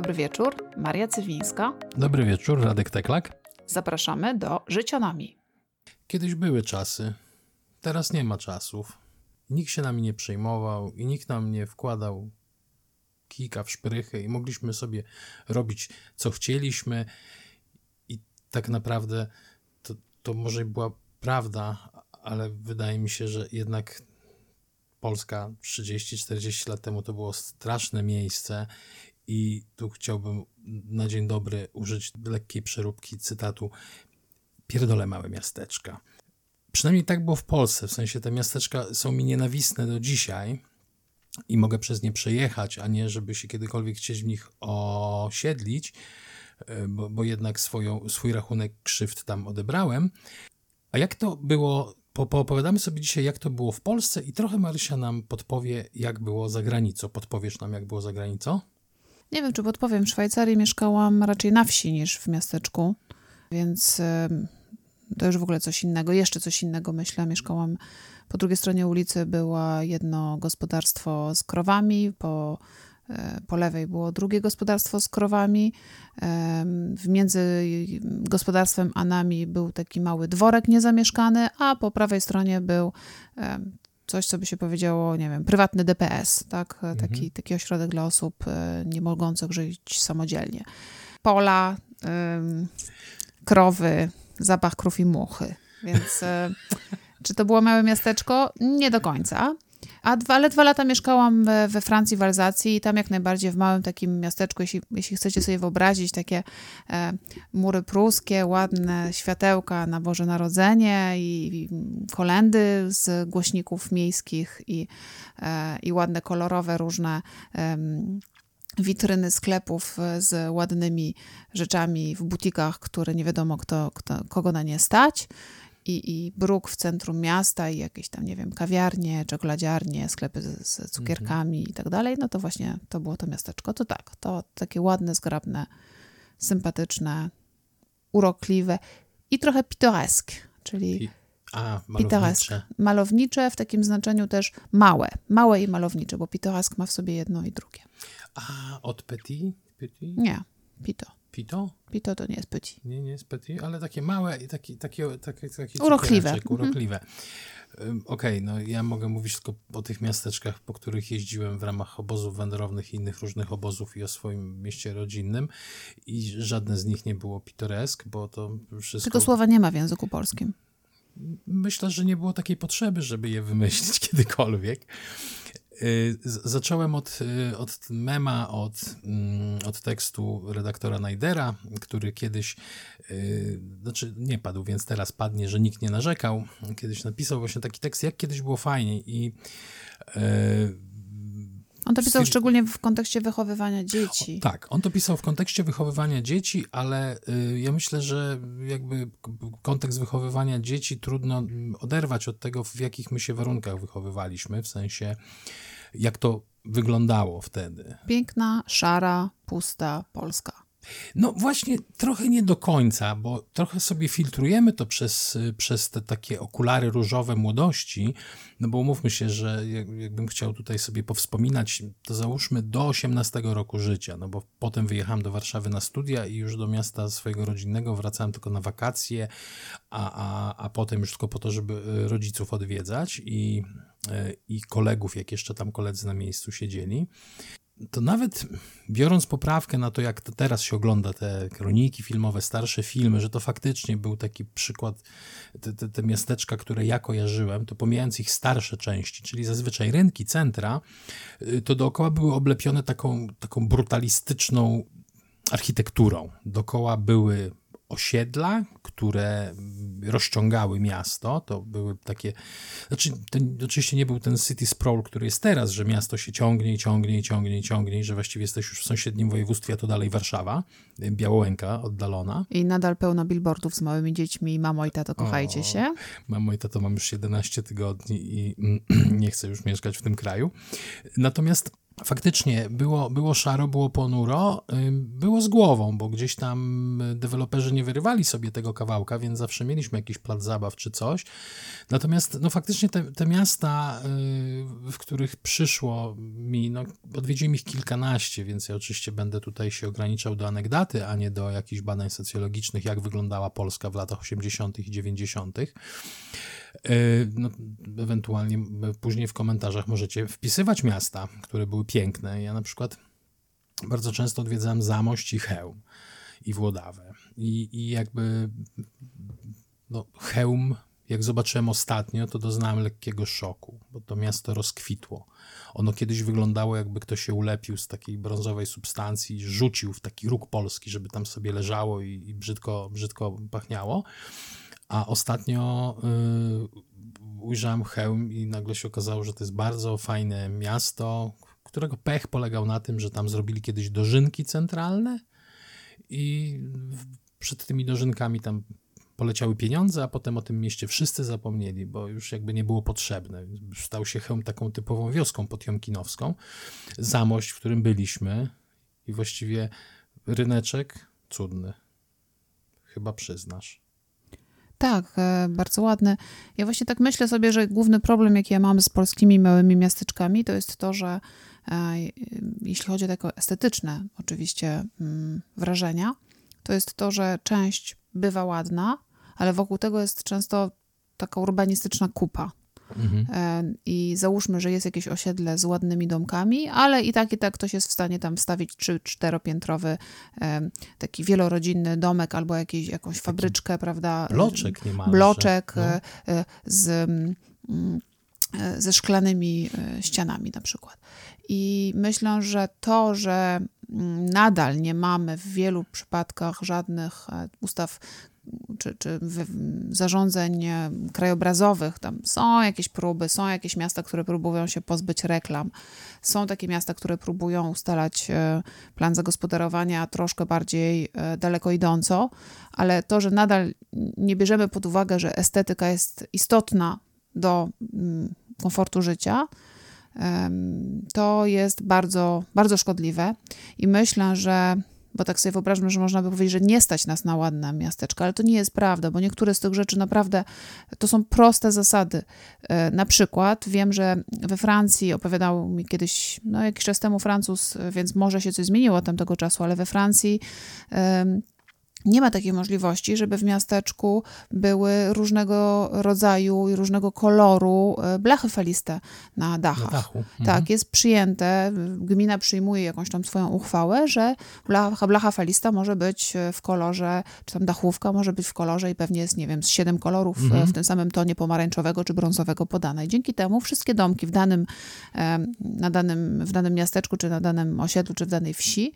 Dobry wieczór, Maria Cywińska. Dobry wieczór, Radek Teklak. Zapraszamy do Życia nami. Kiedyś były czasy, teraz nie ma czasów. Nikt się nami nie przejmował i nikt nam nie wkładał kijka w szprychy i mogliśmy sobie robić co chcieliśmy i tak naprawdę to może była prawda, ale wydaje mi się, że jednak Polska 30-40 lat temu to było straszne miejsce i tu chciałbym na dzień dobry użyć lekkiej przeróbki cytatu: pierdolę małe miasteczka. Przynajmniej tak było w Polsce, w sensie te miasteczka są mi nienawistne do dzisiaj i mogę przez nie przejechać, a nie żeby się kiedykolwiek chcieć w nich osiedlić, bo jednak swój rachunek krzywd tam odebrałem. A jak to było, poopowiadamy sobie dzisiaj, jak to było w Polsce i trochę Marysia nam podpowie, jak było za granicą. Podpowiesz nam, jak było za granicą? Nie wiem, czy podpowiem. W Szwajcarii mieszkałam raczej na wsi niż w miasteczku, więc to już w ogóle coś innego, jeszcze coś innego myślę. Mieszkałam po drugiej stronie ulicy, było jedno gospodarstwo z krowami, po lewej było drugie gospodarstwo z krowami. Między gospodarstwem a nami był taki mały dworek niezamieszkany, a po prawej stronie był coś, co by się powiedziało, nie wiem, prywatny DPS, tak? Taki ośrodek dla osób nie mogących żyć samodzielnie. Pola, krowy, zapach krów i muchy. Więc czy to było małe miasteczko? Nie do końca. Ale 2 lata mieszkałam we Francji, w Alsacji i tam jak najbardziej w małym takim miasteczku, jeśli chcecie sobie wyobrazić, takie mury pruskie, ładne światełka na Boże Narodzenie i kolendy z głośników miejskich i ładne, kolorowe, różne witryny sklepów z ładnymi rzeczami w butikach, które nie wiadomo kogo na nie stać. I bruk w centrum miasta i jakieś tam, nie wiem, kawiarnie, czekoladziarnie, sklepy z cukierkami i tak dalej, no to właśnie to było to miasteczko. To tak, to takie ładne, zgrabne, sympatyczne, urokliwe i trochę pitoresk, czyli malownicze w takim znaczeniu też małe i malownicze, bo pitoresk ma w sobie jedno i drugie. A od petit? Nie, pito. Pito? Pito to nie jest petit. Nie jest petit, ale takie małe i takie urokliwe. Okej, no ja mogę mówić tylko o tych miasteczkach, po których jeździłem w ramach obozów wędrownych i innych różnych obozów i o swoim mieście rodzinnym i żadne z nich nie było pitoresk, bo to wszystko... Tego słowa nie ma w języku polskim. Myślę, że nie było takiej potrzeby, żeby je wymyślić kiedykolwiek. Zacząłem od mema, od tekstu redaktora Najdera, który kiedyś, znaczy nie padł, więc teraz padnie, że nikt nie narzekał. Kiedyś napisał właśnie taki tekst, jak kiedyś było fajnie i... On to pisał szczególnie w kontekście wychowywania dzieci. Tak, on to pisał w kontekście wychowywania dzieci, ale ja myślę, że jakby kontekst wychowywania dzieci trudno oderwać od tego, w jakich my się warunkach wychowywaliśmy, w sensie jak to wyglądało wtedy. Piękna, szara, pusta Polska. No właśnie, trochę nie do końca, bo trochę sobie filtrujemy to przez te takie okulary różowe młodości, no bo umówmy się, że jakbym chciał tutaj sobie powspominać, to załóżmy do 18 roku życia, no bo potem wyjechałem do Warszawy na studia i już do miasta swojego rodzinnego wracałem tylko na wakacje, a potem już tylko po to, żeby rodziców odwiedzać i kolegów, jak jeszcze tam koledzy na miejscu siedzieli. To nawet biorąc poprawkę na to, jak to teraz się ogląda te kroniki filmowe, starsze filmy, że to faktycznie był taki przykład, te miasteczka, które ja kojarzyłem, to pomijając ich starsze części, czyli zazwyczaj rynki, centra, to dookoła były oblepione taką brutalistyczną architekturą. Dookoła były osiedla, które rozciągały miasto, to były takie, znaczy to oczywiście nie był ten city sprawl, który jest teraz, że miasto się ciągnie, że właściwie jesteś już w sąsiednim województwie, a to dalej Warszawa, Białołęka oddalona. I nadal pełno billboardów z małymi dziećmi, mamo i tato, kochajcie się. Mamo i tato, mam już 11 tygodni i nie chcę już mieszkać w tym kraju. Natomiast Faktycznie było szaro, było ponuro, było z głową, bo gdzieś tam deweloperzy nie wyrywali sobie tego kawałka, więc zawsze mieliśmy jakiś plac zabaw czy coś. Natomiast no faktycznie te miasta, w których przyszło mi, no odwiedziłem ich kilkanaście, więc ja oczywiście będę tutaj się ograniczał do anegdoty, a nie do jakichś badań socjologicznych, jak wyglądała Polska w latach 80. i 90. No, ewentualnie później w komentarzach możecie wpisywać miasta, które były piękne. Ja na przykład bardzo często odwiedzałem Zamość i Chełm i Włodawę. I jakby no, Chełm, jak zobaczyłem ostatnio, to doznałem lekkiego szoku, bo to miasto rozkwitło. Ono kiedyś wyglądało, jakby ktoś się ulepił z takiej brązowej substancji i rzucił w taki róg polski, żeby tam sobie leżało i brzydko pachniało. A ostatnio ujrzałem Chełm i nagle się okazało, że to jest bardzo fajne miasto, którego pech polegał na tym, że tam zrobili kiedyś dożynki centralne i przed tymi dożynkami tam poleciały pieniądze, a potem o tym mieście wszyscy zapomnieli, bo już jakby nie było potrzebne. Stał się Chełm taką typową wioską potiomkinowską. Zamość, w którym byliśmy i właściwie ryneczek cudny. Chyba przyznasz. Tak, bardzo ładne. Ja właśnie tak myślę sobie, że główny problem, jaki ja mam z polskimi małymi miasteczkami, to jest to, że jeśli chodzi o takie estetyczne oczywiście wrażenia, to jest to, że część bywa ładna, ale wokół tego jest często taka urbanistyczna kupa. Mhm. I załóżmy, że jest jakieś osiedle z ładnymi domkami, ale i tak ktoś jest w stanie tam wstawić 3-4-piętrowy taki wielorodzinny domek albo jakąś fabryczkę, prawda? Bloczek niemalże. Bloczek no. Ze szklanymi ścianami na przykład. I myślę, że to, że nadal nie mamy w wielu przypadkach żadnych ustaw czy zarządzeń krajobrazowych. Tam są jakieś próby, są jakieś miasta, które próbują się pozbyć reklam. Są takie miasta, które próbują ustalać plan zagospodarowania troszkę bardziej daleko idąco, ale to, że nadal nie bierzemy pod uwagę, że estetyka jest istotna do komfortu życia, to jest bardzo, bardzo szkodliwe i myślę, że bo tak sobie wyobrażam, że można by powiedzieć, że nie stać nas na ładne miasteczka, ale to nie jest prawda, bo niektóre z tych rzeczy naprawdę to są proste zasady. Na przykład wiem, że we Francji opowiadał mi kiedyś, no jakiś czas temu Francuz, więc może się coś zmieniło od tamtego czasu, ale we Francji nie ma takiej możliwości, żeby w miasteczku były różnego rodzaju i różnego koloru blachy faliste na dachach. Na dachu. Mhm. Tak, jest przyjęte, gmina przyjmuje jakąś tam swoją uchwałę, że blacha falista może być w kolorze, czy tam dachówka może być w kolorze i pewnie jest, nie wiem, z 7 kolorów w tym samym tonie pomarańczowego czy brązowego podane. I dzięki temu wszystkie domki w danym miasteczku, czy na danym osiedlu, czy w danej wsi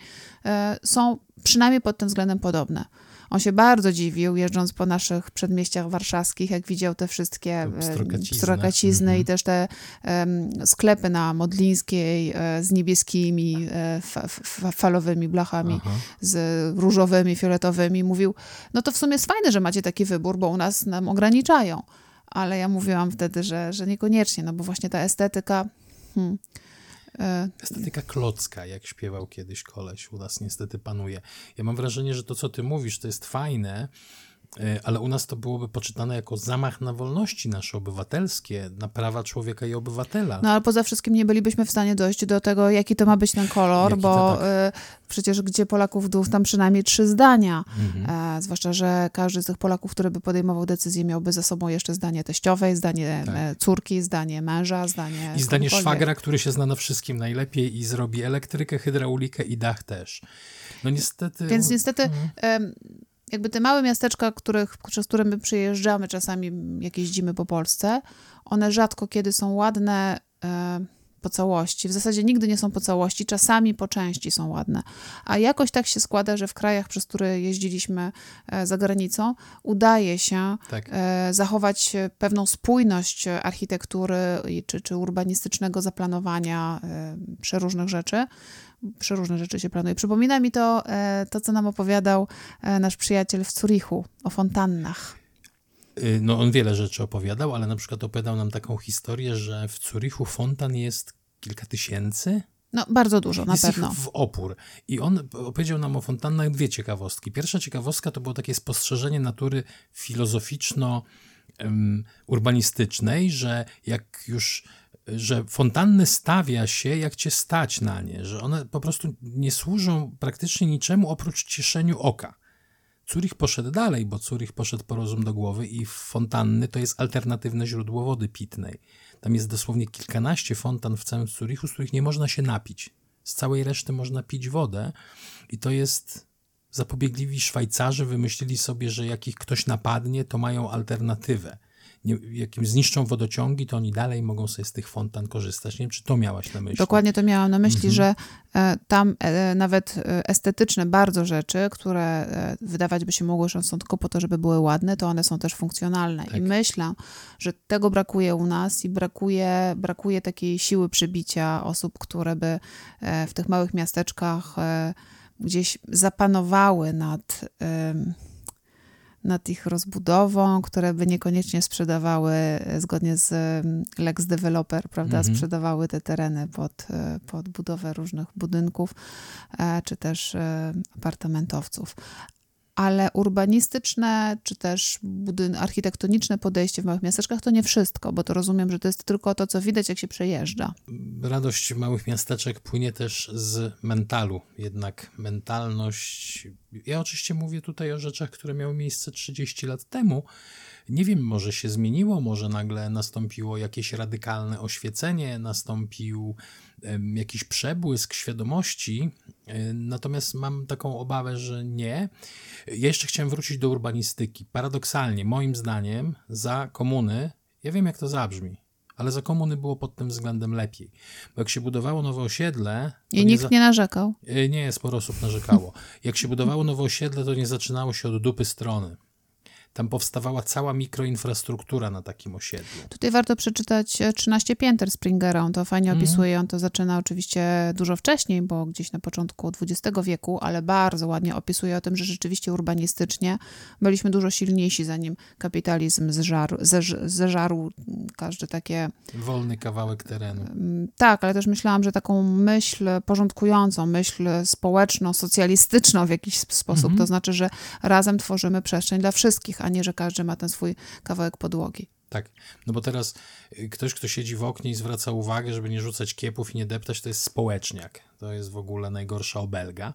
są przynajmniej pod tym względem podobne. On się bardzo dziwił, jeżdżąc po naszych przedmieściach warszawskich, jak widział te wszystkie pstrokacizny i też te sklepy na Modlińskiej z niebieskimi, falowymi blachami, z różowymi, fioletowymi. Mówił, no to w sumie jest fajne, że macie taki wybór, bo u nas nam ograniczają. Ale ja mówiłam wtedy, że niekoniecznie, no bo właśnie ta estetyka... Estetyka klocka, jak śpiewał kiedyś koleś, u nas niestety panuje. Ja mam wrażenie, że to, co ty mówisz, to jest fajne, ale u nas to byłoby poczytane jako zamach na wolności nasze obywatelskie, na prawa człowieka i obywatela. No ale poza wszystkim nie bylibyśmy w stanie dojść do tego, jaki to ma być ten kolor, bo przecież gdzie Polaków dów, tam przynajmniej 3 zdania. Mhm. Zwłaszcza, że każdy z tych Polaków, który by podejmował decyzję, miałby za sobą jeszcze zdanie teściowej, zdanie córki, zdanie męża, zdanie... I zdanie szwagra, który się zna na wszystkim najlepiej i zrobi elektrykę, hydraulikę i dach też. No niestety... Więc niestety... Jakby te małe miasteczka, przez które my przyjeżdżamy czasami, jak jeździmy po Polsce, one rzadko kiedy są ładne po całości. W zasadzie nigdy nie są po całości, czasami po części są ładne. A jakoś tak się składa, że w krajach, przez które jeździliśmy za granicą, udaje się zachować pewną spójność architektury czy urbanistycznego zaplanowania przeróżnych rzeczy. Przeróżne rzeczy się planuje. Przypomina mi to, co nam opowiadał nasz przyjaciel w Zurychu o fontannach. No on wiele rzeczy opowiadał, ale na przykład opowiadał nam taką historię, że w Zurychu fontan jest kilka tysięcy. No, bardzo dużo, na pewno. Jest ich w opór. I on opowiedział nam o fontannach dwie ciekawostki. Pierwsza ciekawostka to było takie spostrzeżenie natury filozoficzno-urbanistycznej, że jak już, że fontanny stawia się, jak cię stać na nie, że one po prostu nie służą praktycznie niczemu oprócz cieszeniu oka. Zurych poszedł dalej, bo Zurych poszedł po rozum do głowy i fontanny to jest alternatywne źródło wody pitnej. Tam jest dosłownie kilkanaście fontan w całym Zurychu, z których nie można się napić. Z całej reszty można pić wodę i to jest... Zapobiegliwi Szwajcarzy wymyślili sobie, że jak ich ktoś napadnie, to mają alternatywę. Jak im zniszczą wodociągi, to oni dalej mogą sobie z tych fontan korzystać. Nie wiem, czy to miałaś na myśli? Dokładnie to miałam na myśli, że tam nawet estetyczne bardzo rzeczy, które wydawać by się mogło, że są tylko po to, żeby były ładne, to one są też funkcjonalne. Tak. I myślę, że tego brakuje u nas i brakuje takiej siły przybicia osób, które by w tych małych miasteczkach gdzieś zapanowały nad ich rozbudową, które by niekoniecznie sprzedawały zgodnie z Lex Developer, prawda, sprzedawały te tereny pod budowę różnych budynków, czy też apartamentowców. Ale urbanistyczne, czy też architektoniczne podejście w małych miasteczkach to nie wszystko, bo to rozumiem, że to jest tylko to, co widać, jak się przejeżdża. Radość małych miasteczek płynie też z mentalu, jednak mentalność... Ja oczywiście mówię tutaj o rzeczach, które miały miejsce 30 lat temu. Nie wiem, może się zmieniło, może nagle nastąpiło jakieś radykalne oświecenie, nastąpił jakiś przebłysk świadomości, natomiast mam taką obawę, że nie. Ja jeszcze chciałem wrócić do urbanistyki. Paradoksalnie, moim zdaniem, za komuny, ja wiem jak to zabrzmi, ale za komuny było pod tym względem lepiej. Bo jak się budowało nowe osiedle... I nikt nie narzekał. Nie, sporo osób narzekało. Jak się budowało nowe osiedle, to nie zaczynało się od dupy strony. Tam powstawała cała mikroinfrastruktura na takim osiedlu. Tutaj warto przeczytać 13 pięter Springera. On to fajnie opisuje. On to zaczyna oczywiście dużo wcześniej, bo gdzieś na początku XX wieku, ale bardzo ładnie opisuje o tym, że rzeczywiście urbanistycznie byliśmy dużo silniejsi, zanim kapitalizm zeżarł każdy takie... Wolny kawałek terenu. Tak, ale też myślałam, że taką myśl porządkującą, myśl społeczno-socjalistyczną w jakiś sposób. To znaczy, że razem tworzymy przestrzeń dla wszystkich, a nie, że każdy ma ten swój kawałek podłogi. Tak, no bo teraz ktoś, kto siedzi w oknie i zwraca uwagę, żeby nie rzucać kiepów i nie deptać, to jest społeczniak. To jest w ogóle najgorsza obelga.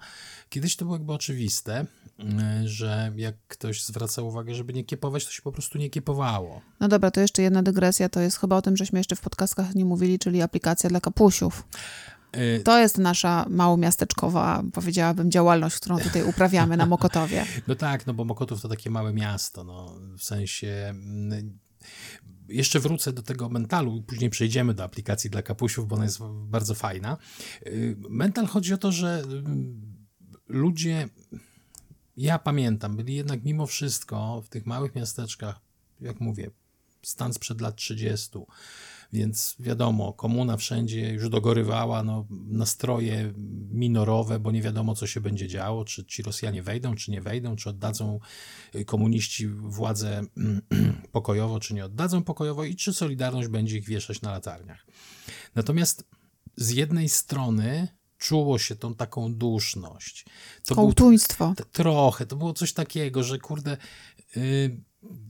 Kiedyś to było jakby oczywiste, że jak ktoś zwraca uwagę, żeby nie kiepować, to się po prostu nie kiepowało. No dobra, to jeszcze jedna dygresja, to jest chyba o tym, żeśmy jeszcze w podcastach nie mówili, czyli aplikacja dla kapusiów. To jest nasza małomiasteczkowa, powiedziałabym, działalność, którą tutaj uprawiamy na Mokotowie. No tak, no bo Mokotów to takie małe miasto, no w sensie... Jeszcze wrócę do tego mentalu i później przejdziemy do aplikacji dla kapusiów, bo ona jest bardzo fajna. Mental chodzi o to, że ludzie, ja pamiętam, byli jednak mimo wszystko w tych małych miasteczkach, jak mówię, stan sprzed lat 30, więc wiadomo, komuna wszędzie już dogorywała, no, nastroje minorowe, bo nie wiadomo, co się będzie działo, czy ci Rosjanie wejdą, czy nie wejdą, czy oddadzą komuniści władzę pokojowo, czy nie oddadzą pokojowo i czy Solidarność będzie ich wieszać na latarniach. Natomiast z jednej strony czuło się tą taką duszność. Kołtuństwo. Trochę, to było coś takiego, że kurde...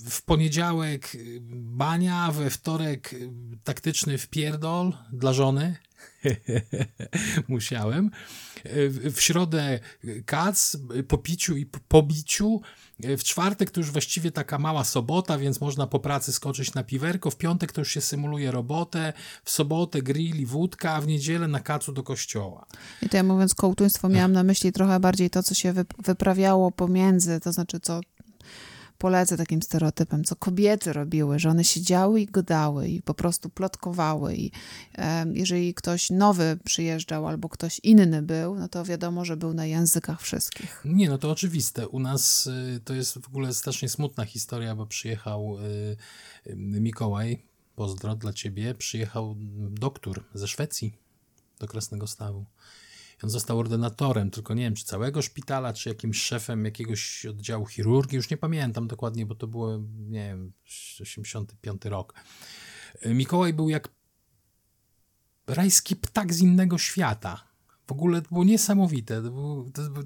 W poniedziałek bania, we wtorek taktyczny wpierdol dla żony. Musiałem. W środę kac, po piciu i po biciu. W czwartek to już właściwie taka mała sobota, więc można po pracy skoczyć na piwerko. W piątek to już się symuluje robotę. W sobotę grill i wódka, a w niedzielę na kacu do kościoła. I to ja mówiąc kołtuństwo miałam na myśli trochę bardziej to, co się wyprawiało pomiędzy, to znaczy co... Polecę takim stereotypem, co kobiety robiły, że one siedziały i gadały i po prostu plotkowały i jeżeli ktoś nowy przyjeżdżał albo ktoś inny był, no to wiadomo, że był na językach wszystkich. Nie, no to oczywiste. U nas to jest w ogóle strasznie smutna historia, bo przyjechał Mikołaj, pozdro dla ciebie, przyjechał doktor ze Szwecji do Krasnystawu. On został ordynatorem, tylko nie wiem, czy całego szpitala, czy jakimś szefem jakiegoś oddziału chirurgii, już nie pamiętam dokładnie, bo to było, nie wiem, 85 rok. Mikołaj był jak rajski ptak z innego świata. W ogóle to było niesamowite,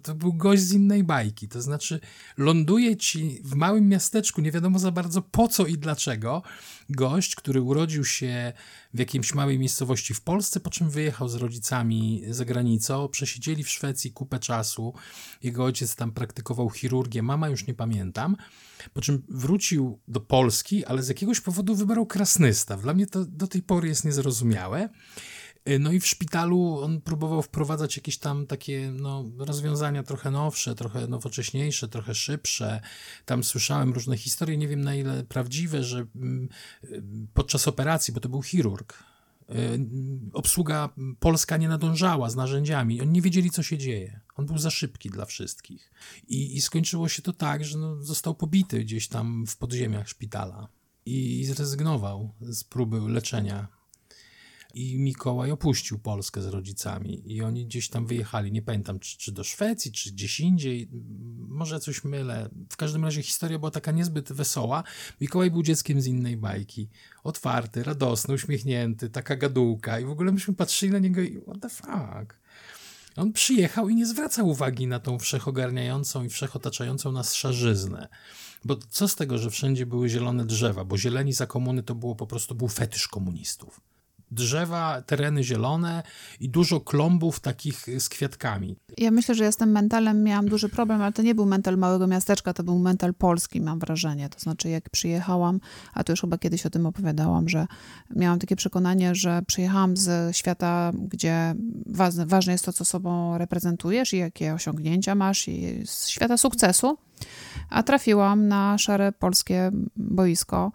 to był gość z innej bajki, to znaczy ląduje ci w małym miasteczku, nie wiadomo za bardzo po co i dlaczego, gość, który urodził się w jakiejś małej miejscowości w Polsce, po czym wyjechał z rodzicami za granicą, przesiedzieli w Szwecji kupę czasu, jego ojciec tam praktykował chirurgię, mama już nie pamiętam, po czym wrócił do Polski, ale z jakiegoś powodu wybrał Krasnystaw. Dla mnie to do tej pory jest niezrozumiałe. No i w szpitalu on próbował wprowadzać jakieś tam takie rozwiązania trochę nowsze, trochę nowocześniejsze, trochę szybsze. Tam słyszałem różne historie, nie wiem na ile prawdziwe, że podczas operacji, bo to był chirurg, obsługa polska nie nadążała z narzędziami. Oni nie wiedzieli, co się dzieje. On był za szybki dla wszystkich. I skończyło się to tak, że został pobity gdzieś tam w podziemiach szpitala i zrezygnował z próby leczenia. I Mikołaj opuścił Polskę z rodzicami i oni gdzieś tam wyjechali, nie pamiętam czy do Szwecji, czy gdzieś indziej, może coś mylę. W każdym razie historia była taka niezbyt wesoła. Mikołaj był dzieckiem z innej bajki, otwarty, radosny, uśmiechnięty, taka gadułka i w ogóle myśmy patrzyli na niego i what the fuck. On przyjechał i nie zwracał uwagi na tą wszechogarniającą i wszechotaczającą nas szarzyznę. Bo co z tego, że wszędzie były zielone drzewa, bo zieleni za komuny to było po prostu był fetysz komunistów. Drzewa, tereny zielone i dużo klombów takich z kwiatkami. Ja myślę, że jestem mentalem, miałam duży problem, ale to nie był mental małego miasteczka, to był mental polski, mam wrażenie. To znaczy, jak przyjechałam, a to już chyba kiedyś o tym opowiadałam, że miałam takie przekonanie, że przyjechałam z świata, gdzie ważne jest to, co sobą reprezentujesz i jakie osiągnięcia masz, i z świata sukcesu. A trafiłam na szare polskie boisko,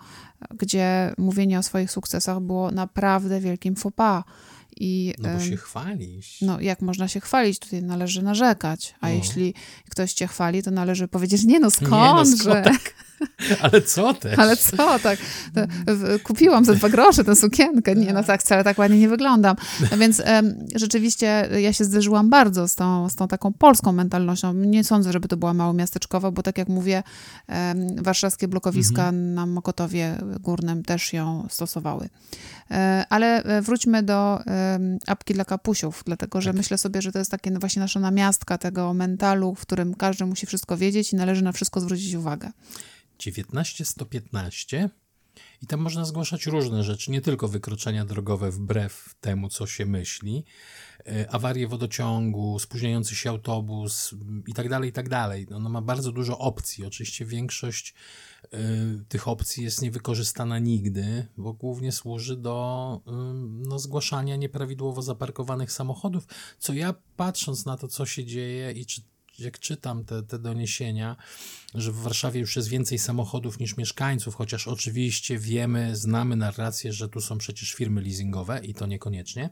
gdzie mówienie o swoich sukcesach było naprawdę wielkim faux pas. I, bo się chwalisz. Jak można się chwalić? Tutaj należy narzekać. A jeśli ktoś cię chwali, to należy powiedzieć, skądże. Tak. Ale co, tak. Kupiłam za 2 grosze tę sukienkę. Ale tak ładnie nie wyglądam. No więc rzeczywiście ja się zderzyłam bardzo z tą taką polską mentalnością. Nie sądzę, żeby to była małomiasteczkowa, bo tak jak mówię, warszawskie blokowiska na Mokotowie Górnym też ją stosowały. Ale wróćmy do apki dla kapusiów, dlatego że myślę sobie, że to jest takie właśnie nasza namiastka tego mentalu, w którym każdy musi wszystko wiedzieć i należy na wszystko zwrócić uwagę. 19-115 i tam można zgłaszać różne rzeczy, nie tylko wykroczenia drogowe wbrew temu, co się myśli, awarie wodociągu, spóźniający się autobus i tak dalej. Ono ma bardzo dużo opcji. Oczywiście większość tych opcji jest niewykorzystana nigdy, bo głównie służy do zgłaszania nieprawidłowo zaparkowanych samochodów, co ja patrząc na to, co się dzieje i jak czytam te doniesienia, że w Warszawie już jest więcej samochodów niż mieszkańców, chociaż oczywiście znamy narrację, że tu są przecież firmy leasingowe i to niekoniecznie,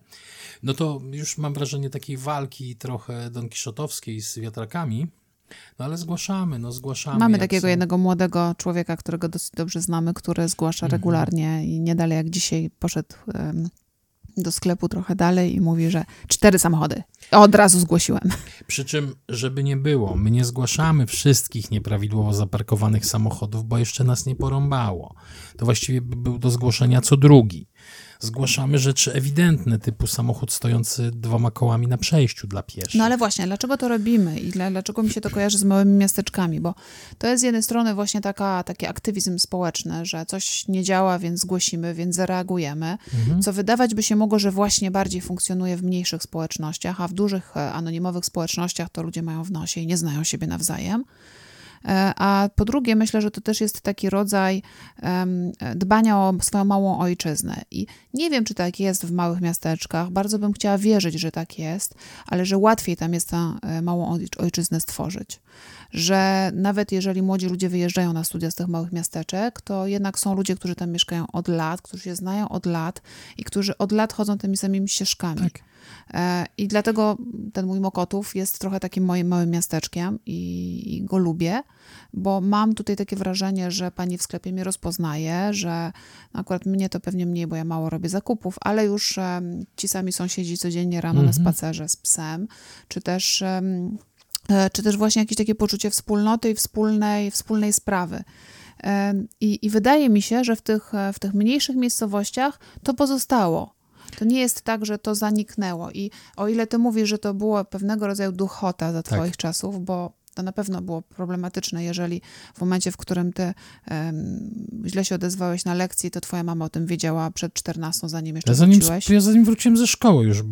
to już mam wrażenie takiej walki trochę donkiszotowskiej z wiatrakami, ale zgłaszamy. Mamy takiego jednego młodego człowieka, którego dosyć dobrze znamy, który zgłasza regularnie i nie dalej jak dzisiaj poszedł do sklepu trochę dalej i mówi, że 4 samochody. Od razu zgłosiłem. Przy czym, żeby nie było, my nie zgłaszamy wszystkich nieprawidłowo zaparkowanych samochodów, bo jeszcze nas nie porąbało. To właściwie był do zgłoszenia co drugi. Zgłaszamy rzeczy ewidentne, typu samochód stojący 2 kołami na przejściu dla pieszych. Ale właśnie, dlaczego to robimy i dlaczego mi się to kojarzy z małymi miasteczkami? Bo to jest z jednej strony właśnie taki aktywizm społeczny, że coś nie działa, więc zgłosimy, więc zareagujemy, co wydawać by się mogło, że właśnie bardziej funkcjonuje w mniejszych społecznościach, a w dużych, anonimowych społecznościach to ludzie mają w nosie i nie znają siebie nawzajem. A po drugie, myślę, że to też jest taki rodzaj dbania o swoją małą ojczyznę. I nie wiem, czy tak jest w małych miasteczkach. Bardzo bym chciała wierzyć, że tak jest, ale że łatwiej tam jest tę małą ojczyznę stworzyć. Że nawet jeżeli młodzi ludzie wyjeżdżają na studia z tych małych miasteczek, to jednak są ludzie, którzy tam mieszkają od lat, którzy się znają od lat i którzy od lat chodzą tymi samymi ścieżkami. Tak. I dlatego ten mój Mokotów jest trochę takim moim małym miasteczkiem i go lubię, bo mam tutaj takie wrażenie, że pani w sklepie mnie rozpoznaje, że akurat mnie to pewnie mniej, bo ja mało robię zakupów, ale już ci sami sąsiedzi codziennie rano na spacerze z psem, czy też właśnie jakieś takie poczucie wspólnoty i wspólnej sprawy. I wydaje mi się, że w tych mniejszych miejscowościach to pozostało. To nie jest tak, że to zaniknęło. I o ile ty mówisz, że to było pewnego rodzaju duchota za twoich czasów, bo to na pewno było problematyczne, jeżeli w momencie, w którym ty źle się odezwałeś na lekcji, to twoja mama o tym wiedziała przed 14, zanim jeszcze wróciłeś. Ja zanim wróciłem ze szkoły, już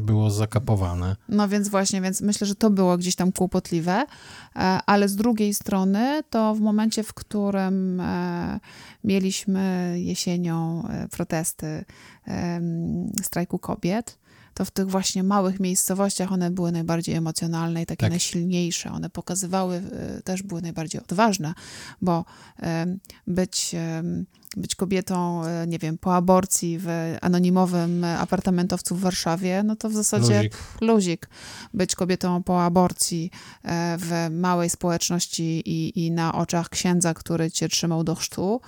było zakapowane. No więc właśnie, więc myślę, że to było gdzieś tam kłopotliwe, ale z drugiej strony to w momencie, w którym mieliśmy jesienią protesty strajku kobiet, to w tych właśnie małych miejscowościach one były najbardziej emocjonalne i takie najsilniejsze. One pokazywały, też były najbardziej odważne, bo być kobietą, nie wiem, po aborcji w anonimowym apartamentowcu w Warszawie, no to w zasadzie luzik. Być kobietą po aborcji w małej społeczności i na oczach księdza, który cię trzymał do chrztu,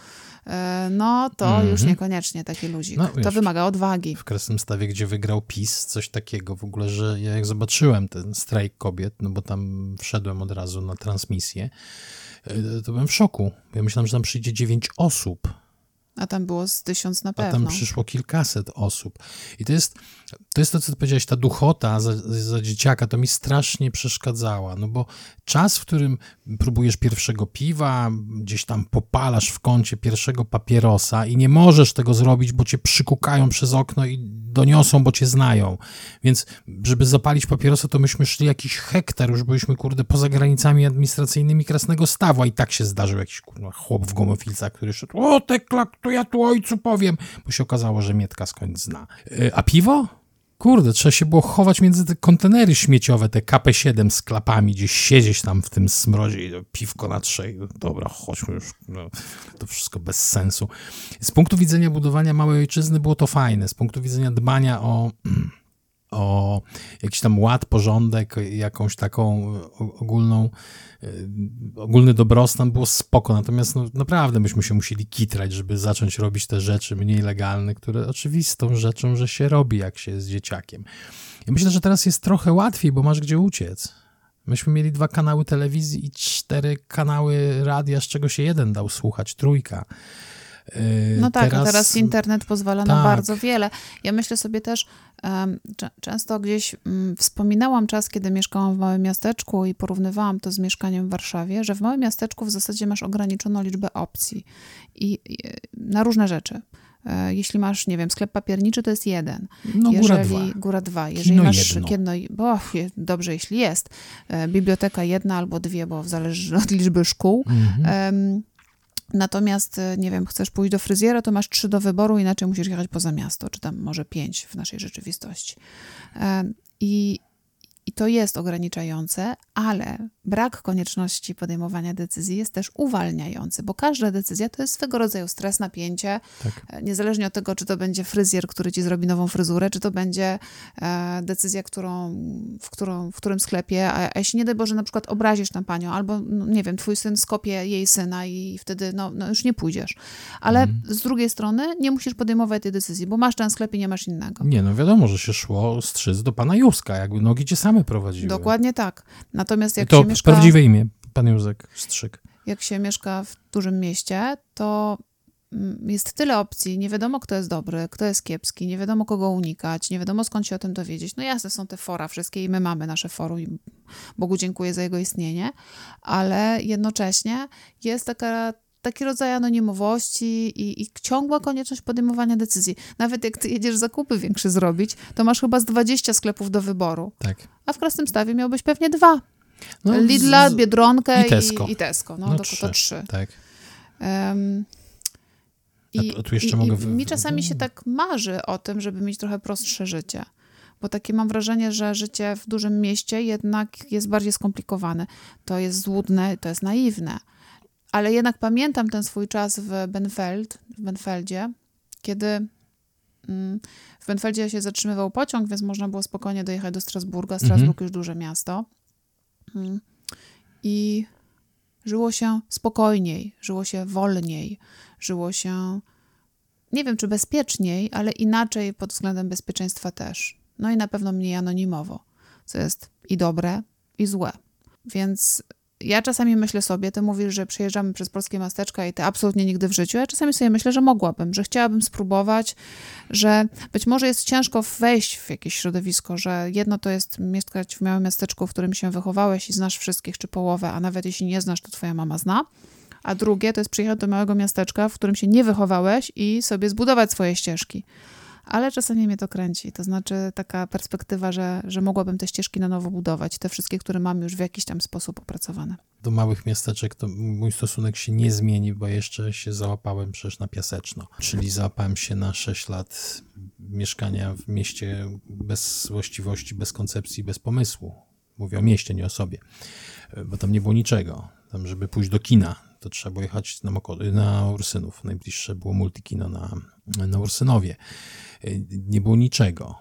no to już niekoniecznie taki luzik. No, to wymaga odwagi. W Krasnystawie, gdzie wygrał PiS, coś takiego w ogóle, że ja jak zobaczyłem ten strajk kobiet, no bo tam wszedłem od razu na transmisję, to byłem w szoku. Ja myślałem, że tam przyjdzie 9 osób. A tam było z 1000 na pewno. A tam przyszło kilkaset osób. I to jest to, co ty powiedziałeś, ta duchota za dzieciaka, to mi strasznie przeszkadzała, no bo czas, w którym próbujesz pierwszego piwa, gdzieś tam popalasz w kącie pierwszego papierosa i nie możesz tego zrobić, bo cię przykukają przez okno i doniosą, bo cię znają. Więc żeby zapalić papierosa, to myśmy szli jakiś hektar, już byliśmy, kurde, poza granicami administracyjnymi Krasnystawu, a i tak się zdarzył jakiś, kurwa, chłop w gumofilcach, który szedł, o, Teklak, to ja tu ojcu powiem, bo się okazało, że Mietka skądś zna. A piwo? Kurde, trzeba się było chować między te kontenery śmieciowe, te KP7 z klapami, gdzieś siedzieć tam w tym smrodzie i piwko na trzej. Dobra, chodźmy już. No, to wszystko bez sensu. Z punktu widzenia budowania małej ojczyzny było to fajne. Z punktu widzenia dbania o jakiś tam ład, porządek, jakąś taką ogólny dobrostan było spoko, natomiast no, naprawdę myśmy się musieli kitrać, żeby zacząć robić te rzeczy mniej legalne, które oczywistą rzeczą, że się robi, jak się jest dzieciakiem. Ja myślę, że teraz jest trochę łatwiej, bo masz gdzie uciec. Myśmy mieli 2 kanały telewizji i 4 kanały radia, z czego się jeden dał słuchać, trójka. No tak, teraz internet pozwala na bardzo wiele. Ja myślę sobie też, często gdzieś wspominałam czas, kiedy mieszkałam w małym miasteczku i porównywałam to z mieszkaniem w Warszawie, że w małym miasteczku w zasadzie masz ograniczoną liczbę opcji i na różne rzeczy. Jeśli masz, nie wiem, sklep papierniczy, to jest 1. No, góra 2. Jeżeli masz jedno, bo dobrze, jeśli jest. Biblioteka 1 albo 2, bo zależy od liczby szkół. Natomiast, nie wiem, chcesz pójść do fryzjera, to masz 3 do wyboru, inaczej musisz jechać poza miasto, czy tam może 5 w naszej rzeczywistości. I to jest ograniczające, ale brak konieczności podejmowania decyzji jest też uwalniający, bo każda decyzja to jest swego rodzaju stres, napięcie, niezależnie od tego, czy to będzie fryzjer, który ci zrobi nową fryzurę, czy to będzie decyzja, w którym sklepie, a jeśli nie daj Boże na przykład obrazisz tam panią, albo no, nie wiem, twój syn skopie jej syna i wtedy no już nie pójdziesz. Ale z drugiej strony nie musisz podejmować tej decyzji, bo masz ten sklep i nie masz innego. Nie, no wiadomo, że się szło strzyc do pana Józka, jakby nogi cię same prowadziły. Dokładnie tak. Natomiast jak to się mieszka... prawdziwe imię, pan Józek Strzyk. Jak się mieszka w dużym mieście, to jest tyle opcji, nie wiadomo, kto jest dobry, kto jest kiepski, nie wiadomo, kogo unikać, nie wiadomo, skąd się o tym dowiedzieć. No jasne, są te fora wszystkie i my mamy nasze forum i Bogu dziękuję za jego istnienie, ale jednocześnie jest taki rodzaj anonimowości i ciągła konieczność podejmowania decyzji. Nawet jak ty jedziesz zakupy większe zrobić, to masz chyba z 20 sklepów do wyboru. Tak. A w Krasnystawie miałbyś pewnie 2. No, Lidla, Biedronkę i Tesco. No, to 3. Tak. Mi czasami się tak marzy o tym, żeby mieć trochę prostsze życie. Bo takie mam wrażenie, że życie w dużym mieście jednak jest bardziej skomplikowane. To jest złudne, to jest naiwne. Ale jednak pamiętam ten swój czas w Benfeldzie, kiedy w Benfeldzie się zatrzymywał pociąg, więc można było spokojnie dojechać do Strasburga. Strasburg już duże miasto. I żyło się spokojniej, żyło się wolniej, żyło się, nie wiem czy bezpieczniej, ale inaczej pod względem bezpieczeństwa też. No i na pewno mniej anonimowo, co jest i dobre, i złe. Więc... Ja czasami myślę sobie, ty mówisz, że przejeżdżamy przez polskie miasteczka i to absolutnie nigdy w życiu. Ja czasami sobie myślę, że mogłabym, że chciałabym spróbować, że być może jest ciężko wejść w jakieś środowisko, że jedno to jest mieszkać w małym miasteczku, w którym się wychowałeś i znasz wszystkich, czy połowę, a nawet jeśli nie znasz, to twoja mama zna. A drugie to jest przyjechać do małego miasteczka, w którym się nie wychowałeś i sobie zbudować swoje ścieżki. Ale czasami mnie to kręci. To znaczy taka perspektywa, że mogłabym te ścieżki na nowo budować. Te wszystkie, które mam już w jakiś tam sposób opracowane. Do małych miasteczek to mój stosunek się nie zmieni, bo jeszcze się załapałem przecież na Piaseczno. Czyli załapałem się na 6 lat mieszkania w mieście bez właściwości, bez koncepcji, bez pomysłu. Mówię o mieście, nie o sobie. Bo tam nie było niczego. Tam, żeby pójść do kina, to trzeba było jechać na Ursynów. Najbliższe było multikino na Ursynowie. Nie było niczego.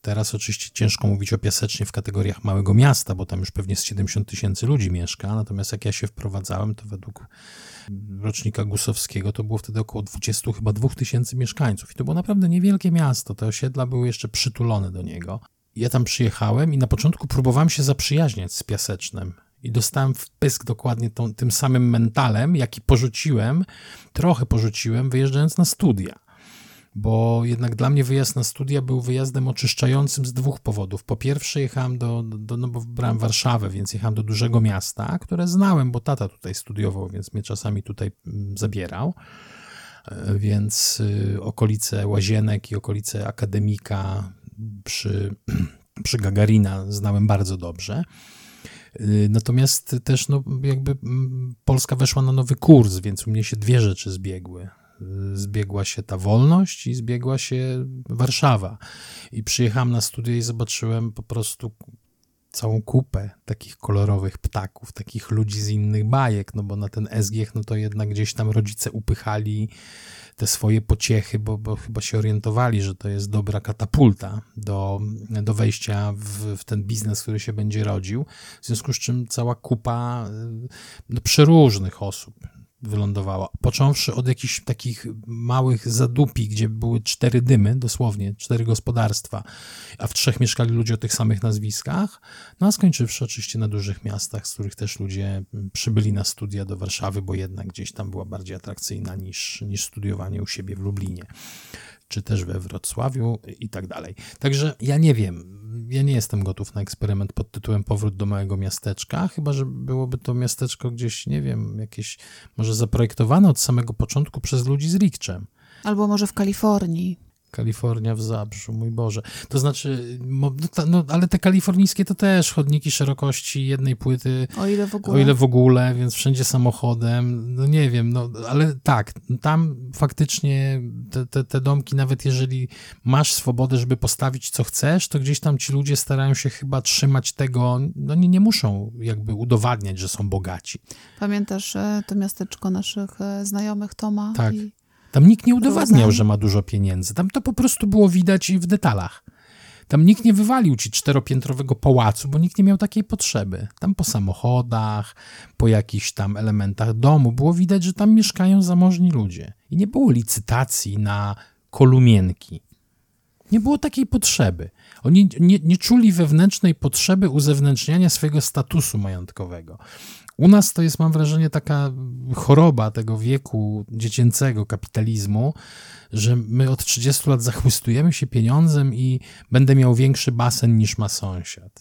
Teraz oczywiście ciężko mówić o Piasecznie w kategoriach małego miasta, bo tam już pewnie z 70 000 ludzi mieszka, natomiast jak ja się wprowadzałem, to według rocznika Gusowskiego to było wtedy około 22 000 mieszkańców i to było naprawdę niewielkie miasto, te osiedla były jeszcze przytulone do niego. Ja tam przyjechałem i na początku próbowałem się zaprzyjaźniać z Piasecznem. I dostałem wpysk dokładnie tym samym mentalem, jaki porzuciłem, wyjeżdżając na studia. Bo jednak dla mnie wyjazd na studia był wyjazdem oczyszczającym z dwóch powodów. Po pierwsze jechałem no bo wybrałem Warszawę, więc jechałem do dużego miasta, które znałem, bo tata tutaj studiował, więc mnie czasami tutaj zabierał. Więc okolice Łazienek i okolice Akademika przy Gagarina znałem bardzo dobrze. Natomiast też jakby Polska weszła na nowy kurs, więc u mnie się dwie rzeczy zbiegły. Zbiegła się ta wolność i zbiegła się Warszawa. I przyjechałem na studia i zobaczyłem po prostu całą kupę takich kolorowych ptaków, takich ludzi z innych bajek, bo na ten SGH to jednak gdzieś tam rodzice upychali te swoje pociechy, bo chyba się orientowali, że to jest dobra katapulta do wejścia w ten biznes, który się będzie rodził, w związku z czym cała kupa przeróżnych osób wylądowała. Począwszy od jakichś takich małych zadupi, gdzie były 4 dymy, dosłownie 4 gospodarstwa, a w 3 mieszkali ludzie o tych samych nazwiskach, a skończywszy oczywiście na dużych miastach, z których też ludzie przybyli na studia do Warszawy, bo jednak gdzieś tam była bardziej atrakcyjna niż studiowanie u siebie w Lublinie, czy też we Wrocławiu i tak dalej. Także ja nie wiem, ja nie jestem gotów na eksperyment pod tytułem powrót do małego miasteczka, chyba że byłoby to miasteczko gdzieś, nie wiem, jakieś może zaprojektowane od samego początku przez ludzi z Rickczem. Albo może w Kalifornii. Kalifornia w Zabrzu, mój Boże. To znaczy, ale te kalifornijskie to też chodniki szerokości jednej płyty. O ile w ogóle, więc wszędzie samochodem. Nie wiem, ale tak, tam faktycznie te domki, nawet jeżeli masz swobodę, żeby postawić co chcesz, to gdzieś tam ci ludzie starają się chyba trzymać tego, nie muszą jakby udowadniać, że są bogaci. Pamiętasz to miasteczko naszych znajomych Toma? Tak. Tam nikt nie udowadniał, że ma dużo pieniędzy. Tam to po prostu było widać i w detalach. Tam nikt nie wywalił ci 4-piętrowego pałacu, bo nikt nie miał takiej potrzeby. Tam po samochodach, po jakichś tam elementach domu było widać, że tam mieszkają zamożni ludzie. I nie było licytacji na kolumienki. Nie było takiej potrzeby. Oni nie czuli wewnętrznej potrzeby uzewnętrzniania swojego statusu majątkowego. U nas to jest, mam wrażenie, taka choroba tego wieku dziecięcego kapitalizmu, że my od 30 lat zachłystujemy się pieniądzem i będę miał większy basen niż ma sąsiad.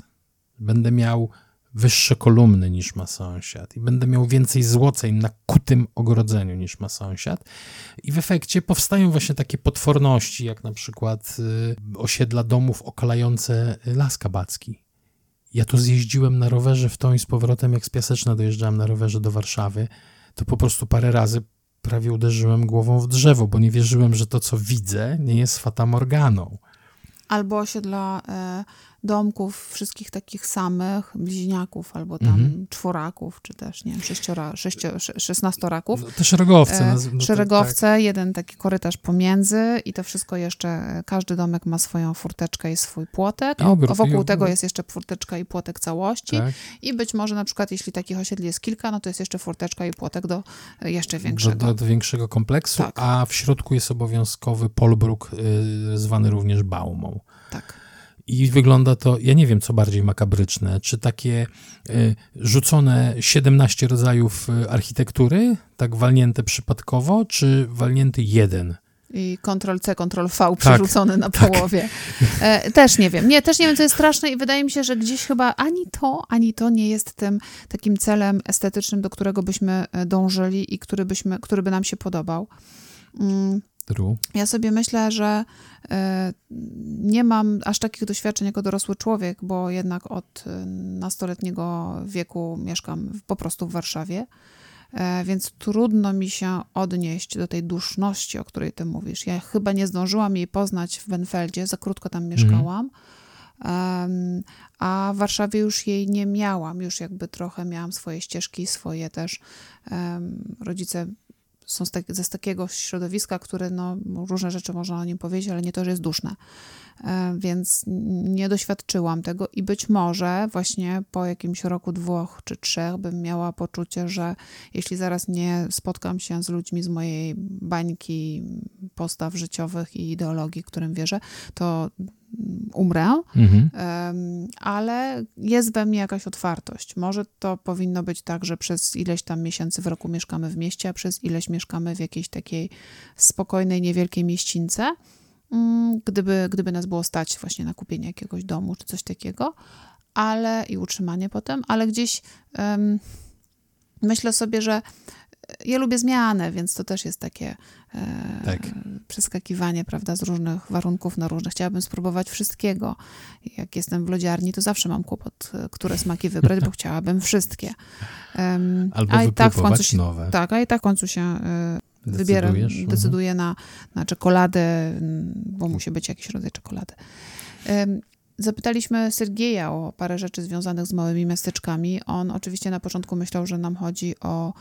Będę miał wyższe kolumny niż ma sąsiad i będę miał więcej złoceń na kutym ogrodzeniu niż ma sąsiad i w efekcie powstają właśnie takie potworności, jak na przykład osiedla domów okalające Las Kabacki. Ja tu zjeździłem na rowerze w tą i z powrotem, jak z Piaseczna dojeżdżałem na rowerze do Warszawy, to po prostu parę razy prawie uderzyłem głową w drzewo, bo nie wierzyłem, że to, co widzę, nie jest fatamorganą. Albo osiedla domków wszystkich takich samych, bliźniaków, albo tam czworaków, czy też, nie wiem, 16-raków. Te szeregowce. Szeregowce, tak. Jeden taki korytarz pomiędzy i to wszystko jeszcze, każdy domek ma swoją furteczkę i swój płotek. Wokół tego jest jeszcze furteczka i płotek całości. Tak. I być może na przykład, jeśli takich osiedli jest kilka, to jest jeszcze furteczka i płotek do jeszcze większego. Do większego kompleksu, tak. A w środku jest obowiązkowy polbruk, zwany również baumą. Tak. I wygląda to, ja nie wiem, co bardziej makabryczne, czy takie rzucone 17 rodzajów architektury, tak walnięte przypadkowo, czy walnięty jeden? I Ctrl-C, Ctrl-V przerzucony tak, na połowie. Tak. Też nie wiem. Nie, też nie wiem, co jest straszne i wydaje mi się, że gdzieś chyba ani to nie jest tym takim celem estetycznym, do którego byśmy dążyli i który by nam się podobał. Ja sobie myślę, że nie mam aż takich doświadczeń jako dorosły człowiek, bo jednak od nastoletniego wieku mieszkam po prostu w Warszawie, więc trudno mi się odnieść do tej duszności, o której ty mówisz. Ja chyba nie zdążyłam jej poznać w Benfeldzie, za krótko tam mieszkałam, a w Warszawie już jej nie miałam, już jakby trochę miałam swoje ścieżki, swoje też rodzice są z takiego środowiska, które no, różne rzeczy można o nim powiedzieć, ale nie to, że jest duszne. Więc nie doświadczyłam tego i być może właśnie po jakimś roku, 2 czy 3 bym miała poczucie, że jeśli zaraz nie spotkam się z ludźmi z mojej bańki postaw życiowych i ideologii, którym wierzę, to umrę, ale jest we mnie jakaś otwartość. Może to powinno być tak, że przez ileś tam miesięcy w roku mieszkamy w mieście, a przez ileś mieszkamy w jakiejś takiej spokojnej, niewielkiej mieścińce, gdyby nas było stać właśnie na kupienie jakiegoś domu czy coś takiego, ale i utrzymanie potem, ale gdzieś myślę sobie, że ja lubię zmianę, więc to też jest takie przeskakiwanie, prawda, z różnych warunków na różne. Chciałabym spróbować wszystkiego. Jak jestem w lodziarni, to zawsze mam kłopot, które smaki wybrać, bo chciałabym wszystkie. Albo wypróbować nowe. Tak, a i tak w końcu się decyduję na czekoladę, bo musi być jakiś rodzaj czekolady. Zapytaliśmy Sergieja o parę rzeczy związanych z małymi miasteczkami. On oczywiście na początku myślał, że nam chodzi o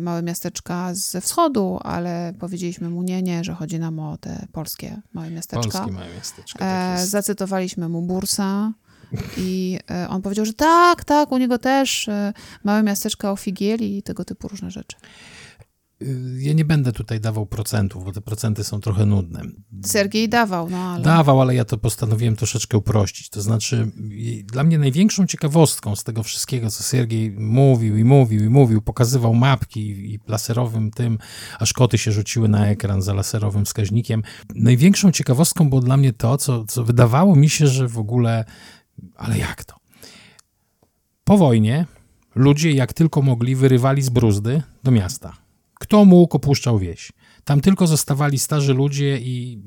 małe miasteczka ze wschodu, ale powiedzieliśmy mu nie, że chodzi nam o te polskie małe miasteczka. Polskie małe miasteczka, tak jest. Zacytowaliśmy mu Bursę i on powiedział, że tak, u niego też małe miasteczka o figieli i tego typu różne rzeczy. Ja nie będę tutaj dawał procentów, bo te procenty są trochę nudne. Sergiej dawał, ale... Dawał, ale ja to postanowiłem troszeczkę uprościć. To znaczy, dla mnie największą ciekawostką z tego wszystkiego, co Sergiej mówił, pokazywał mapki i laserowym tym, aż koty się rzuciły na ekran za laserowym wskaźnikiem. Największą ciekawostką było dla mnie to, co wydawało mi się, że w ogóle... Ale jak to? Po wojnie ludzie jak tylko mogli wyrywali z bruzdy do miasta. Kto mógł, opuszczał wieś. Tam tylko zostawali starzy ludzie i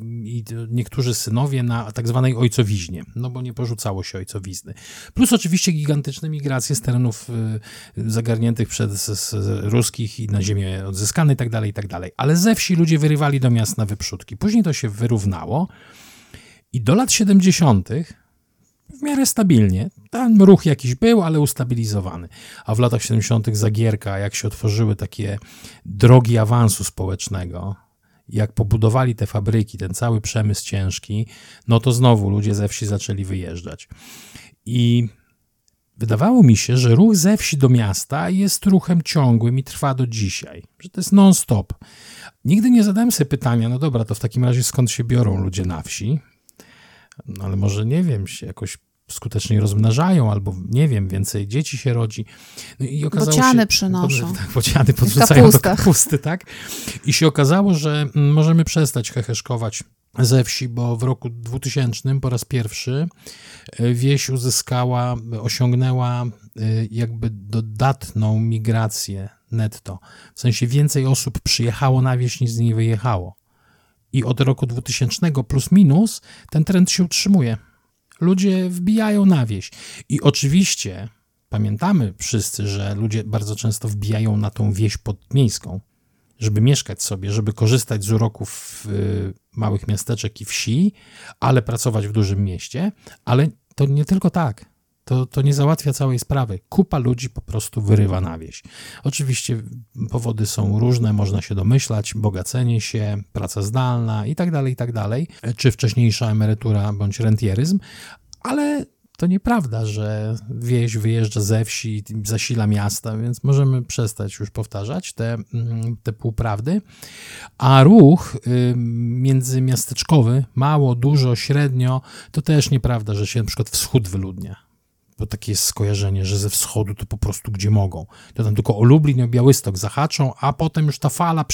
niektórzy synowie na tak zwanej ojcowiźnie, no bo nie porzucało się ojcowizny. Plus oczywiście gigantyczne migracje z terenów zagarniętych przez ruskich i na ziemię odzyskane i tak dalej. Ale ze wsi ludzie wyrywali do miast na wyprzódki. Później to się wyrównało i do lat 70. w miarę stabilnie. Ten ruch jakiś był, ale ustabilizowany. A w latach 70. Zagierka, jak się otworzyły takie drogi awansu społecznego, jak pobudowali te fabryki, ten cały przemysł ciężki, no to znowu ludzie ze wsi zaczęli wyjeżdżać. I wydawało mi się, że ruch ze wsi do miasta jest ruchem ciągłym i trwa do dzisiaj. Że to jest non-stop. Nigdy nie zadałem sobie pytania, no dobra, to w takim razie skąd się biorą ludzie na wsi? No ale może, nie wiem, się jakoś skutecznie rozmnażają, albo nie wiem, więcej dzieci się rodzi. No i okazało bociany się, przynoszą. Bociany podrzucają do kapusty, tak? I się okazało, że możemy przestać heheszkować ze wsi, bo w roku 2000 po raz pierwszy wieś osiągnęła jakby dodatną migrację netto. W sensie więcej osób przyjechało na wieś, niż z niej wyjechało. I od roku 2000 plus minus ten trend się utrzymuje. Ludzie wbijają na wieś. I oczywiście pamiętamy wszyscy, że ludzie bardzo często wbijają na tą wieś podmiejską, żeby mieszkać sobie, żeby korzystać z uroków małych miasteczek i wsi, ale pracować w dużym mieście. Ale to nie tylko tak. To nie załatwia całej sprawy. Kupa ludzi po prostu wyrywa na wieś. Oczywiście powody są różne, można się domyślać, bogacenie się, praca zdalna i tak dalej, czy wcześniejsza emerytura bądź rentieryzm, ale to nieprawda, że wieś wyjeżdża ze wsi i zasila miasta, więc możemy przestać już powtarzać te półprawdy. A ruch międzymiasteczkowy, mało, dużo, średnio, to też nieprawda, że się na przykład wschód wyludnia. Bo takie jest skojarzenie, że ze wschodu to po prostu gdzie mogą. To tam tylko o Lublin, o Białystok zahaczą, a potem już ta fala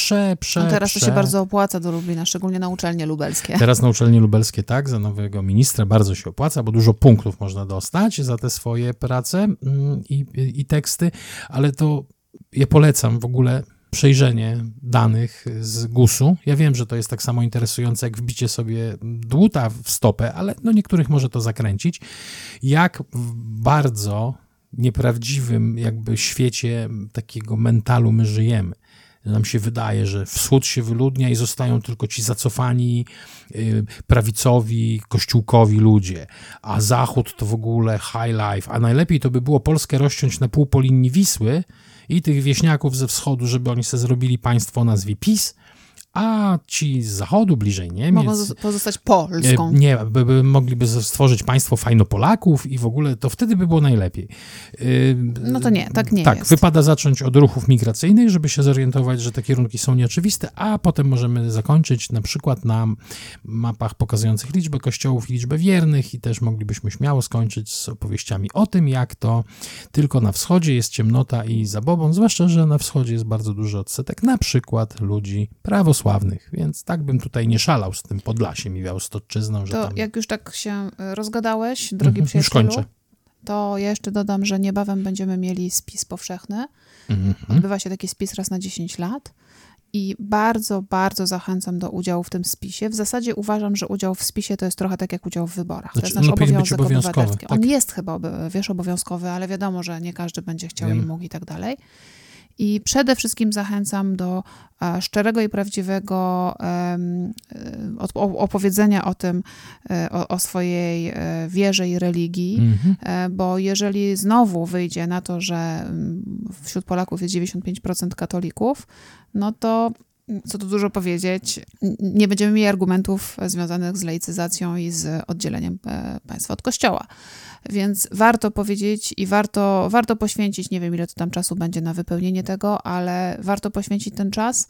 no teraz to się bardzo opłaca do Lublina, szczególnie na uczelnie lubelskie. Teraz na uczelnie lubelskie, tak, za nowego ministra bardzo się opłaca, bo dużo punktów można dostać za te swoje prace i teksty, ale to ja polecam w ogóle przejrzenie danych z GUS-u. Ja wiem, że to jest tak samo interesujące, jak wbicie sobie dłuta w stopę, ale niektórych może to zakręcić. Jak w bardzo nieprawdziwym jakby świecie takiego mentalu my żyjemy. Nam się wydaje, że wschód się wyludnia i zostają tylko ci zacofani, prawicowi, kościółkowi ludzie, a zachód to w ogóle high life, a najlepiej to by było Polskę rozciąć na pół po linii Wisły i tych wieśniaków ze wschodu, żeby oni sobie zrobili państwo o nazwie PiS, a ci z zachodu, bliżej Niemiec... Mogą pozostać Polską. Nie, mogliby stworzyć państwo fajnopolaków i w ogóle to wtedy by było najlepiej. No to nie, tak nie tak, jest. Tak, wypada zacząć od ruchów migracyjnych, żeby się zorientować, że te kierunki są nieoczywiste, a potem możemy zakończyć na przykład na mapach pokazujących liczbę kościołów i liczbę wiernych i też moglibyśmy śmiało skończyć z opowieściami o tym, jak to tylko na wschodzie jest ciemnota i zabobon, zwłaszcza, że na wschodzie jest bardzo duży odsetek na przykład ludzi prawosławnych. Więc tak bym tutaj nie szalał z tym Podlasiem i Białostocczyzną. Że to tam... jak już tak się rozgadałeś, drogi przyjacielu, to ja jeszcze dodam, że niebawem będziemy mieli spis powszechny. Odbywa się taki spis raz na 10 lat i bardzo, bardzo zachęcam do udziału w tym spisie. W zasadzie uważam, że udział w spisie to jest trochę tak jak udział w wyborach. Znaczy, to jest nasz obowiązek obywatelski. Tak. On jest chyba, wiesz, obowiązkowy, ale wiadomo, że nie każdy będzie chciał i mógł i tak dalej. I przede wszystkim zachęcam do szczerego i prawdziwego opowiedzenia o tym, o swojej wierze i religii, bo jeżeli znowu wyjdzie na to, że wśród Polaków jest 95% katolików, no to co tu dużo powiedzieć, nie będziemy mieli argumentów związanych z laicyzacją i z oddzieleniem państwa od kościoła. Więc warto powiedzieć i warto poświęcić, nie wiem ile to tam czasu będzie na wypełnienie tego, ale warto poświęcić ten czas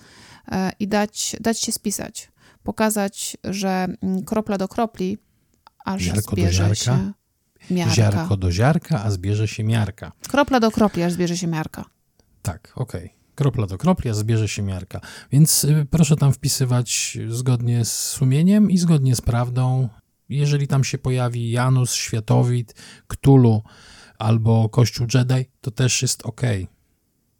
i dać się spisać. Pokazać, że kropla do kropli, aż ziarko zbierze się miarka. Ziarko do ziarka, a zbierze się miarka. Kropla do kropli, aż zbierze się miarka. Tak, okej. Kropla do kropli, a zbierze się miarka. Więc proszę tam wpisywać zgodnie z sumieniem i zgodnie z prawdą. Jeżeli tam się pojawi Janus, Światowit, Ktulu albo Kościół Jedi, to też jest okej.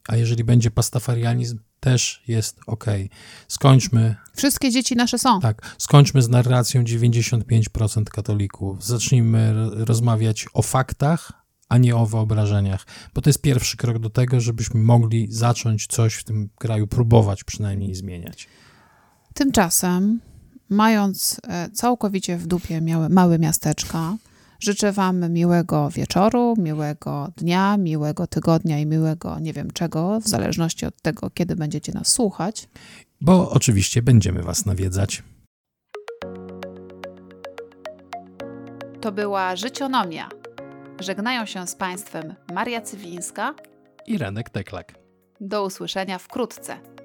A jeżeli będzie pastafarianizm, też jest okej. Skończmy. Wszystkie dzieci nasze są. Tak. Skończmy z narracją 95% katolików. Zacznijmy rozmawiać o faktach, a nie o wyobrażeniach, bo to jest pierwszy krok do tego, żebyśmy mogli zacząć coś w tym kraju próbować przynajmniej zmieniać. Tymczasem, mając całkowicie w dupie małe miasteczka, życzę wam miłego wieczoru, miłego dnia, miłego tygodnia i miłego nie wiem czego, w zależności od tego, kiedy będziecie nas słuchać. Bo oczywiście będziemy was nawiedzać. To była Życionomia. Żegnają się z państwem Maria Cywińska i Radek Teklak. Do usłyszenia wkrótce.